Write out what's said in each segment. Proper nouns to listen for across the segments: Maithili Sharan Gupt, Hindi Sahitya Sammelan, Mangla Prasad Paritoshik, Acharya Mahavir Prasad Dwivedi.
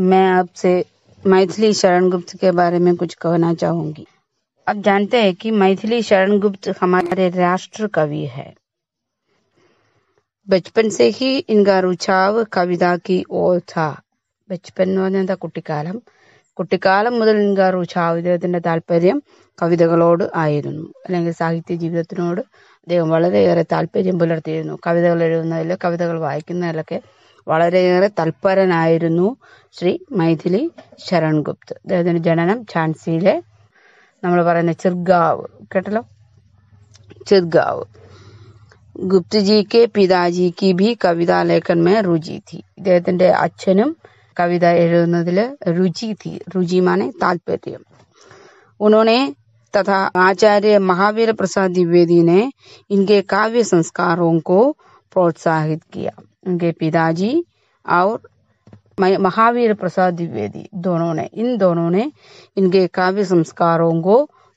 मैं आपसे मैथिली शरण गुप्त के बारे में कुछ कहना चाहूंगी। आप जानते हैं कि मैथिली शरण गुप्त हमारे राष्ट्र कवि है। बचपन से ही इनका रुझाव कविता की ओर था। बचपन കുട്ടിക്കാലം മുതൽ ഇൻകാ റുചാവ് ഇദ്ദേഹത്തിന്റെ താല്പര്യം കവിതകളോട് ആയിരുന്നു, അല്ലെങ്കിൽ സാഹിത്യ ജീവിതത്തിനോട് അദ്ദേഹം വളരെയേറെ താല്പര്യം പുലർത്തിയിരുന്നു. കവിതകൾ എഴുതുന്നതിൽ, കവിതകൾ വായിക്കുന്നതിലൊക്കെ വളരെയേറെ തൽപരനായിരുന്നു ശ്രീ മൈഥിലി ശരൺ ഗുപ്ത്. അദ്ദേഹത്തിന്റെ ജനനം ഝാൻസിയിലെ, നമ്മൾ പറയുന്ന ചിർഗാവ്, കേട്ടല്ലോ, ചിർഗാവ്। ഗുപ്ത് ജിക്ക് പിതാജിക്ക് ബി കവിതാ ലേഖൻമേ രുചി തി. ഇദ്ദേഹത്തിന്റെ അച്ഛനും कविता एഴുതുന്നതിൽ रुचि थी। रुचि माने तात्पर्य। उन्होंने तथा आचार्य महावीर प्रसाद द्विवेदी ने इनके काव्य संस्कारों को प्रोत्साहित किया। उनके पिताजी और महावीर प्रसाद द्विवेदी इन दोनों ने इनके काव्य संस्कारों को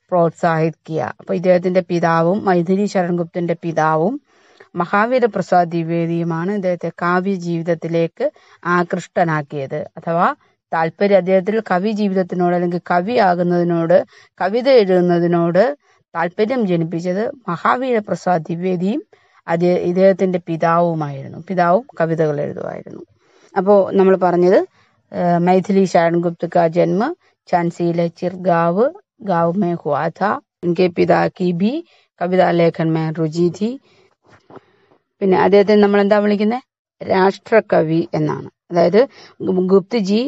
प्रोत्साहित किया। ഇദ്ദേഹത്തിന്റെ പിതാവും മൈഥിലി ശരൺഗുപ്തന്റെ പിതാവും മഹാവീര പ്രസാദ് ദ്വിവേദിയുമാണ് അദ്ദേഹത്തെ കാവ്യ ജീവിതത്തിലേക്ക് ആകൃഷ്ടനാക്കിയത്, അഥവാ താല്പര്യം. അദ്ദേഹത്തിൽ കവി ജീവിതത്തിനോട്, അല്ലെങ്കിൽ കവി ആകുന്നതിനോട്, കവിത എഴുതുന്നതിനോട് താല്പര്യം ജനിപ്പിച്ചത് മഹാവീര പ്രസാദ് ദ്വിവേദിയും ഇദ്ദേഹത്തിന്റെ പിതാവുമായിരുന്നു. പിതാവും കവിതകൾ എഴുതുമായിരുന്നു. അപ്പോൾ നമ്മൾ പറഞ്ഞത് മൈഥിലി ശരൺ ഗുപ്ത് കാ ജന്മ ഝാൻസിയിലെ ചിർഗാവ് ഗാവ് മേ ഹുവാ താ. ഇൻകെ പിതാ കി ബി കവിതാ ലേഖൻ മേ രുചി തി. പിന്നെ അദ്ദേഹത്തിന് നമ്മളെന്താ വിളിക്കുന്നത്? രാഷ്ട്രകവി എന്നാണ്. അതായത് ഗുപ്ത്ജി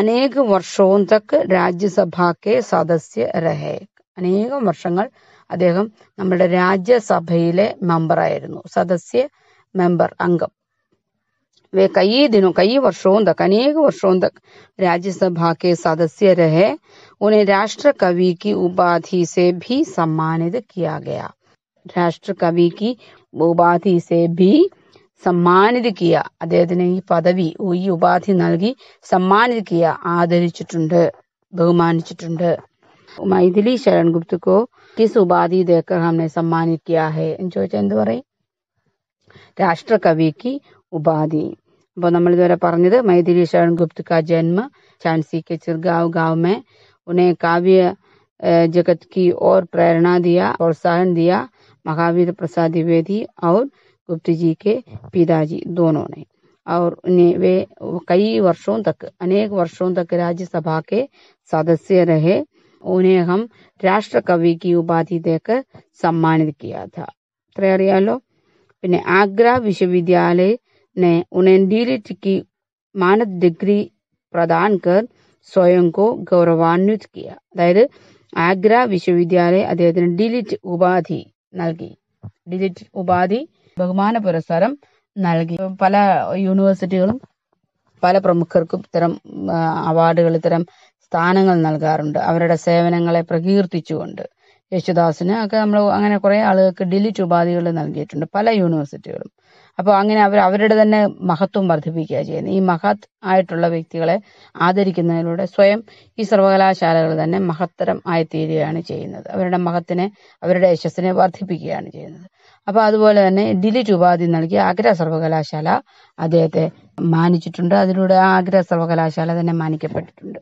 അനേക വർഷവും തക്ക് രാജ്യസഭാക്ക് സദസ്യ രഹേ. അനേകം വർഷങ്ങൾ അദ്ദേഹം നമ്മുടെ രാജ്യസഭയിലെ മെമ്പറായിരുന്നു, സദസ്യ മെമ്പർ, അംഗം. अनेक वर्षों तक राज्यसभा के सदस्य रहे। उन्हें राष्ट्र कवि की उपाधि से भी सम्मानित किया गया, राष्ट्र कवि की उपाधि से भी सम्मानित किया. അദ്ദേഹത്തിന് ഈ പദവി, ഈ ഉപാധി നൽകി സമ്മാനിത കിയ, ആദരിച്ചിട്ടുണ്ട്, ബഹുമാനിച്ചിട്ടുണ്ട്. മൈഥിലി ശരൺ ഗുപ്തക്കോ കിസ് ഉപാധി ദേക്കർ ഹംനെ സമ്മാനിത കിയ ഹൈ എന്ന് ചോദിച്ചാൽ എന്ത് പറയും? രാഷ്ട്ര കവിക്ക് ഉപാധി. അപ്പോൾ നമ്മൾ ഇതുവരെ പറഞ്ഞത് മൈഥിലി ശരൺ ഗുപ്ത് കാ ജന്മ ഝാൻസി കെ ചിർഗാവ് ഗാവ് മേ. ഉന്നെ കാവ്യ जगत की ओर प्रेरणा दिया, प्रोत्साहन दिया महावीर प्रसाद द्विवेदी और गुप्त जी के पिताजी दोनों ने, और उन्हें वे अनेक वर्षों तक राज्यसभा के सदस्य रहे. उन्हें हम राष्ट्र कवि की उपाधि देकर सम्मानित किया था. त्रेरियालो आगरा विश्वविद्यालय ने उन्हें D.Lit की मानद डिग्री प्रदान कर स्वयं को गौरवान्वित किया. अदायद ആഗ്ര വിശ്വവിദ്യാലയ അദ്ദേഹത്തിന് D.Lit ഉപാധി നൽകി, D.Lit ഉപാധി, ബഹുമാന പുരസ്കാരം നൽകി. പല യൂണിവേഴ്സിറ്റികളും പല പ്രമുഖർക്കും ഇത്തരം അവാർഡുകൾ, ഇത്തരം സ്ഥാനങ്ങൾ നൽകാറുണ്ട്, അവരുടെ സേവനങ്ങളെ പ്രകീർത്തിച്ചുകൊണ്ട്. യേശുദാസിന് ഒക്കെ നമ്മൾ അങ്ങനെ കുറെ ആളുകൾക്ക് D.Lit ഉപാധികൾ നൽകിയിട്ടുണ്ട്, പല യൂണിവേഴ്സിറ്റികളും. അപ്പോൾ അങ്ങനെ അവരുടെ തന്നെ മഹത്വം വർദ്ധിപ്പിക്കുക ചെയ്യുന്നത്. ഈ മഹത് ആയിട്ടുള്ള വ്യക്തികളെ ആദരിക്കുന്നതിലൂടെ സ്വയം ഈ സർവകലാശാലകൾ തന്നെ മഹത്തരം ആയിത്തീരുകയാണ് ചെയ്യുന്നത്, അവരുടെ മഹത്തിനെ, അവരുടെ യശസ്സിനെ വർദ്ധിപ്പിക്കുകയാണ് ചെയ്യുന്നത്. അപ്പോൾ അതുപോലെ തന്നെ D.Lit ഉപാധി നൽകി ആഗ്ര സർവകലാശാല അദ്ദേഹത്തെ മാനിച്ചിട്ടുണ്ട്, അതിലൂടെ ആഗ്ര സർവകലാശാല തന്നെ മാനിക്കപ്പെട്ടിട്ടുണ്ട്.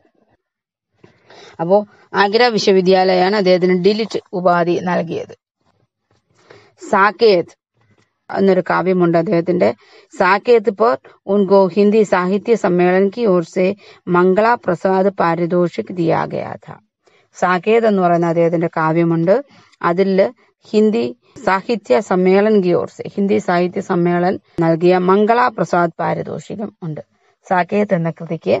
അപ്പോൾ ആഗ്ര വിശ്വവിദ്യാലയമാണ് അദ്ദേഹത്തിന് D.Lit ഉപാധി നൽകിയത്. സാകേത് എന്നൊരു കാവ്യമുണ്ട് അദ്ദേഹത്തിന്റെ. സാകേത് पर उनको हिंदी साहित्य सम्मेलन की ओर से मंगला प्रसाद पारितोषिक दिया गया था. സാകേത് എന്ന് പറയുന്ന അദ്ദേഹത്തിന്റെ കാവ്യമുണ്ട്, അതിൽ ഹിന്ദി സാഹിത്യ സമ്മേളൻ की ओर से, हिंदी साहित्य സമ്മേളൻ നൽകിയ മംഗള പ്രസാദ് പാരിതോഷികം ഉണ്ട്. സാകേത് എന്ന കൃതിക്ക്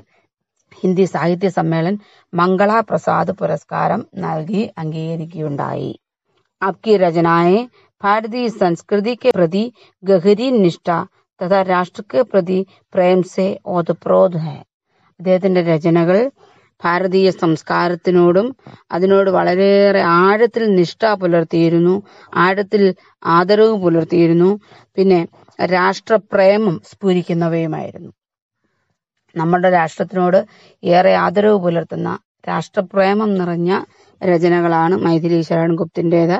ഹിന്ദി സാഹിത്യ സമ്മേളൻ മംഗള പ്രസാദ് പുരസ്കാരം നൽകി അംഗീകരിക്കുകയുണ്ടായി. आपकी रचनाएं भारतीय संस्कृति के प्रति गहरी निष्ठा तथा राष्ट्र के प्रति प्रेम से ओतप्रोत है. അദ്ദേഹത്തിന്റെ രചനകൾ ഭാരതീയ സംസ്കാരത്തിനോടും അതിനോട് വളരെയേറെ ആഴത്തിൽ നിഷ്ഠ പുലർത്തിയിരുന്നു, ആഴത്തിൽ ആദരവ് പുലർത്തിയിരുന്നു, പിന്നെ രാഷ്ട്രപ്രേമം സ്ഫുരിക്കുന്നവയുമായിരുന്നു. നമ്മുടെ രാഷ്ട്രത്തിനോട് ഏറെ ആദരവ് പുലർത്തുന്ന, രാഷ്ട്രപ്രേമം നിറഞ്ഞ രചനകളാണ് മൈഥിലി ശരൺ ഗുപ്തിൻ്റേത്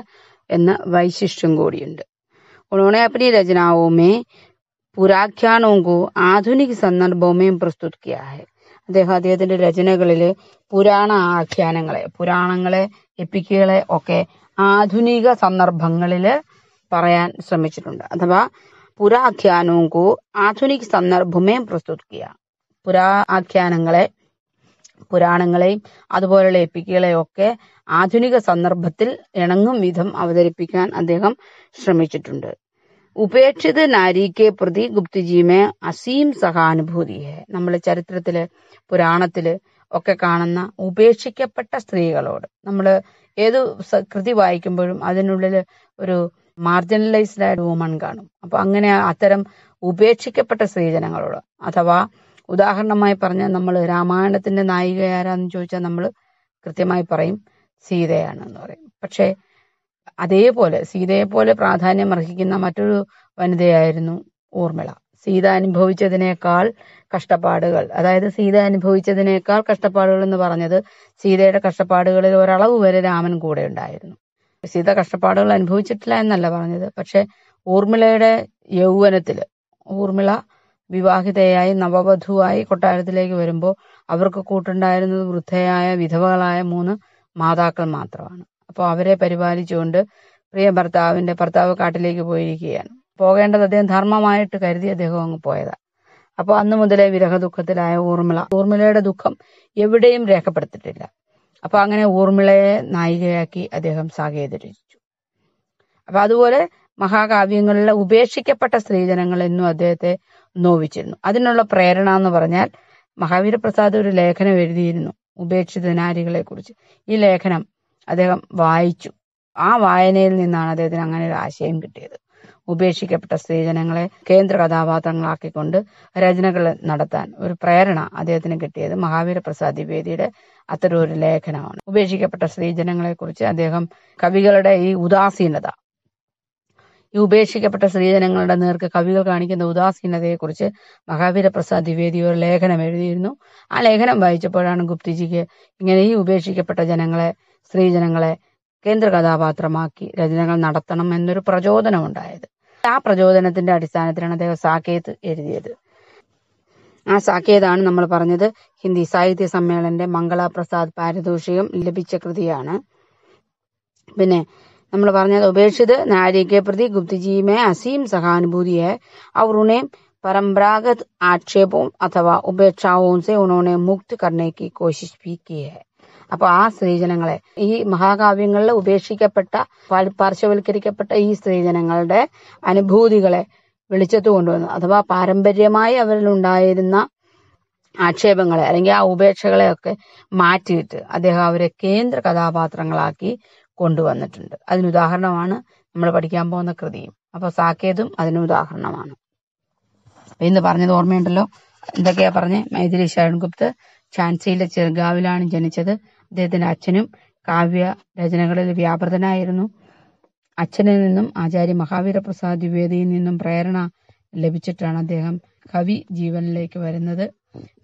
എന്ന വൈശിഷ്ട്യം കൂടിയുണ്ട്. उन्होंने अपनी रचनाओं में पुराख्यानों को आधुनिक संदर्भों में प्रस्तुत किया है. അദ്ദേഹം അദ്ദേഹത്തിന്റെ രചനകളില് പുരാണങ്ങളെ എപ്പിക്കുകളെ ഒക്കെ ആധുനിക സന്ദർഭങ്ങളില് പറയാൻ ശ്രമിച്ചിട്ടുണ്ട്. അഥവാ പുരാഖ്യാനവും കോ ആധുനിക സന്ദർഭമേ പ്രസ്തുത കിയ. പുരാഖ്യാനങ്ങളെ പുരാണങ്ങളെയും അതുപോലെയുള്ള എപ്പിക്കുകളെയും ഒക്കെ ആധുനിക സന്ദർഭത്തിൽ ഇണങ്ങും വിധം അവതരിപ്പിക്കാൻ അദ്ദേഹം ശ്രമിച്ചിട്ടുണ്ട്. ഉപേക്ഷിത നാരിക്ക് പ്രതി ഗുപ്തിജിമേ അസീം സഹാനുഭൂതി ഹെ. നമ്മൾ ചരിത്രത്തില് പുരാണത്തില് ഒക്കെ കാണുന്ന ഉപേക്ഷിക്കപ്പെട്ട സ്ത്രീകളോട് നമ്മള് ഏത് കൃതി വായിക്കുമ്പോഴും അതിനുള്ളില് ഒരു മാർജിനലൈസ്ഡ് ആയ വുമൺ കാണും. അപ്പൊ അങ്ങനെ അത്തരം ഉപേക്ഷിക്കപ്പെട്ട സ്ത്രീജനങ്ങളോട്, അഥവാ ഉദാഹരണമായി പറഞ്ഞാൽ നമ്മൾ രാമായണത്തിന്റെ നായിക ആരാന്ന് ചോദിച്ചാൽ നമ്മൾ കൃത്യമായി പറയും സീതയാണെന്ന് പറയും. പക്ഷേ അതേപോലെ സീതയെ പോലെ പ്രാധാന്യം അർഹിക്കുന്ന മറ്റൊരു വനിതയായിരുന്നു ഊർമിള. സീത അനുഭവിച്ചതിനേക്കാൾ കഷ്ടപ്പാടുകൾ, അതായത് സീത അനുഭവിച്ചതിനേക്കാൾ കഷ്ടപ്പാടുകൾ എന്ന് പറഞ്ഞത് സീതയുടെ കഷ്ടപ്പാടുകളിൽ ഒരളവ് വരെ രാമൻ കൂടെ ഉണ്ടായിരുന്നു. സീത കഷ്ടപ്പാടുകൾ അനുഭവിച്ചിട്ടില്ല എന്നല്ല പറഞ്ഞത്. പക്ഷെ ഊർമിളയുടെ യൗവനത്തില് ഊർമിള വിവാഹിതയായി നവവധുവായി കൊട്ടാരത്തിലേക്ക് വരുമ്പോൾ അവർക്ക് കൂട്ടുണ്ടായിരുന്നത് വൃദ്ധയായ വിധവകളായ 3 മാതാക്കൾ മാത്രമാണ്. അപ്പോൾ അവരെ പരിപാലിച്ചുകൊണ്ട് പ്രിയ ഭർത്താവ് കാട്ടിലേക്ക് പോയിരിക്കുകയാണ്. പോകേണ്ടത് അദ്ദേഹം ധർമ്മമായിട്ട് കരുതി അദ്ദേഹം അങ്ങ് പോയതാണ്. അപ്പോൾ അന്ന് മുതലേ വിരഹ ദുഃഖത്തിലായ ഊർമിളയുടെ ദുഃഖം എവിടെയും രേഖപ്പെടുത്തിയിട്ടില്ല. അപ്പൊ അങ്ങനെ ഊർമിളയെ നായികയാക്കി അദ്ദേഹം സാകേതരിച്ചു. അപ്പൊ അതുപോലെ മഹാകാവ്യങ്ങളിലെ ഉപേക്ഷിക്കപ്പെട്ട സ്ത്രീജനങ്ങൾ എന്നും അദ്ദേഹത്തെ നോവിച്ചിരുന്നു. അതിനുള്ള പ്രേരണ എന്ന് പറഞ്ഞാൽ മഹാവീർ പ്രസാദ് ഒരു ലേഖനം എഴുതിയിരുന്നു ഉപേക്ഷിത നാരികളെ കുറിച്ച്. ഈ ലേഖനം അദ്ദേഹം വായിച്ചു. ആ വായനയിൽ നിന്നാണ് അദ്ദേഹത്തിന് അങ്ങനെ ഒരു ആശയം കിട്ടിയത്. ഉപേക്ഷിക്കപ്പെട്ട സ്ത്രീജനങ്ങളെ കേന്ദ്ര കഥാപാത്രങ്ങളാക്കിക്കൊണ്ട് രചനകൾ നടത്താൻ ഒരു പ്രേരണ അദ്ദേഹത്തിന് കിട്ടിയത് മഹാവീർ പ്രസാദ് ദ്വിവേദിയുടെ അത്തരം ഒരു ലേഖനമാണ്. ഉപേക്ഷിക്കപ്പെട്ട സ്ത്രീജനങ്ങളെ കുറിച്ച് അദ്ദേഹം കവികളുടെ ഈ ഉദാസീനത, ഈ ഉപേക്ഷിക്കപ്പെട്ട സ്ത്രീജനങ്ങളുടെ നേർക്ക് കവികൾ കാണിക്കുന്ന ഉദാസീനതയെക്കുറിച്ച് മഹാവീര പ്രസാദ് ദ്വിവേദി ഒരു ലേഖനം എഴുതിയിരുന്നു. ആ ലേഖനം വായിച്ചപ്പോഴാണ് ഗുപ്തിജിക്ക് ഇങ്ങനെ ഈ ഉപേക്ഷിക്കപ്പെട്ട സ്ത്രീജനങ്ങളെ കേന്ദ്ര കഥാപാത്രമാക്കി രചനകൾ നടത്തണം എന്നൊരു പ്രചോദനം ഉണ്ടായത്. ആ പ്രചോദനത്തിന്റെ അടിസ്ഥാനത്തിലാണ് അദ്ദേഹം സാകേത് എഴുതിയത്. ആ സാകേതാണ് നമ്മൾ പറഞ്ഞത് ഹിന്ദി സാഹിത്യ സമ്മേളന്റെ മംഗള പ്രസാദ് പാരിതോഷികം ലഭിച്ച കൃതിയാണ്. പിന്നെ നമ്മൾ പറഞ്ഞത് ഉപേക്ഷിത നാരിക്ക് പ്രതി ഗുപ്തിജിമേ അസീം സഹാനുഭൂതിയെ അവരുടെ പരമ്പരാഗത ആക്ഷേപവും അഥവാ ഉപേക്ഷാവും ഉണോനെ മുക്ത് കർണേക്ക് കോശിഷ് ഭീക്കിയെ. അപ്പൊ ആ സ്ത്രീജനങ്ങളെ ഈ മഹാകാവ്യങ്ങളിൽ ഉപേക്ഷിക്കപ്പെട്ട പാർശ്വവൽക്കരിക്കപ്പെട്ട ഈ സ്ത്രീജനങ്ങളുടെ അനുഭൂതികളെ വെളിച്ചത്ത് കൊണ്ടുവന്നു. അഥവാ പാരമ്പര്യമായി അവരിലുണ്ടായിരുന്ന ആക്ഷേപങ്ങളെ അല്ലെങ്കിൽ ആ ഉപേക്ഷകളെ ഒക്കെ മാറ്റിയിട്ട് അദ്ദേഹം അവരെ കേന്ദ്ര കഥാപാത്രങ്ങളാക്കി കൊണ്ടുവന്നിട്ടുണ്ട്. അതിനുദാഹരണമാണ് നമ്മൾ പഠിക്കാൻ പോകുന്ന കൃതിയും. അപ്പൊ സാകേതും അതിന് ഉദാഹരണമാണ്. ഇന്ന് പറഞ്ഞത് ഓർമ്മയുണ്ടല്ലോ, എന്തൊക്കെയാ പറഞ്ഞേ? മൈഥിലി ശരൺ ഗുപ്ത് ഝാൻസിയിലെ ചിർഗാവിലാണ് ജനിച്ചത്. അദ്ദേഹത്തിന്റെ അച്ഛനും കാവ്യ രചനകളിൽ വ്യാപൃതനായിരുന്നു. അച്ഛനിൽ നിന്നും ആചാര്യ മഹാവീര പ്രസാദ് ദ്വിവേദിയിൽ നിന്നും പ്രേരണ ലഭിച്ചിട്ടാണ് അദ്ദേഹം കവി ജീവനിലേക്ക് വരുന്നത്.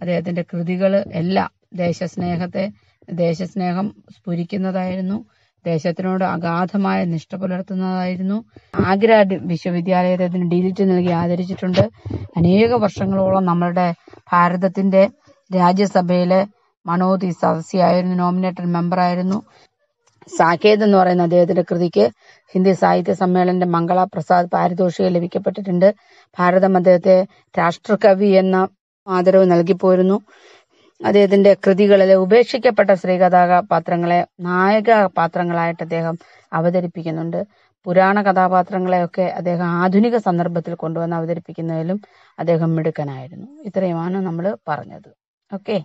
അദ്ദേഹത്തിന്റെ കൃതികൾ എല്ലാം ദേശസ്നേഹം സ്ഫുരിക്കുന്നതായിരുന്നു, ദേശത്തിനോട് അഗാധമായ നിഷ്ഠ പുലർത്തുന്നതായിരുന്നു. ആഗ്ര വിശ്വവിദ്യാലയത്തിന് D.Lit നൽകി ആദരിച്ചിട്ടുണ്ട്. അനേക വർഷങ്ങളോളം നമ്മളുടെ ഭാരതത്തിന്റെ രാജ്യസഭയിലെ മനോധി സദസ്യായിരുന്നു, നോമിനേറ്റഡ് മെമ്പറായിരുന്നു. സാകേത് എന്ന് പറയുന്ന അദ്ദേഹത്തിന്റെ കൃതിക്ക് ഹിന്ദി സാഹിത്യ സമ്മേളന്റെ മംഗള പ്രസാദ് പാരിതോഷികം ലഭിക്കപ്പെട്ടിട്ടുണ്ട്. ഭാരതം അദ്ദേഹത്തെ രാഷ്ട്രകവി എന്ന ആദരവ് നൽകിപ്പോയിരുന്നു. അദ്ദേഹത്തിന്റെ കൃതികളിലെ ഉപേക്ഷിക്കപ്പെട്ട സ്ത്രീ കഥാപാത്രങ്ങളെ നായക പാത്രങ്ങളായിട്ട് അദ്ദേഹം അവതരിപ്പിക്കുന്നുണ്ട്. പുരാണ കഥാപാത്രങ്ങളെയൊക്കെ അദ്ദേഹം ആധുനിക സന്ദർഭത്തിൽ കൊണ്ടുവന്ന് അവതരിപ്പിക്കുന്നതിലും അദ്ദേഹം മിടുക്കനായിരുന്നു. ഇത്രയുമാണ് നമ്മൾ പറഞ്ഞത്. ഓക്കെ.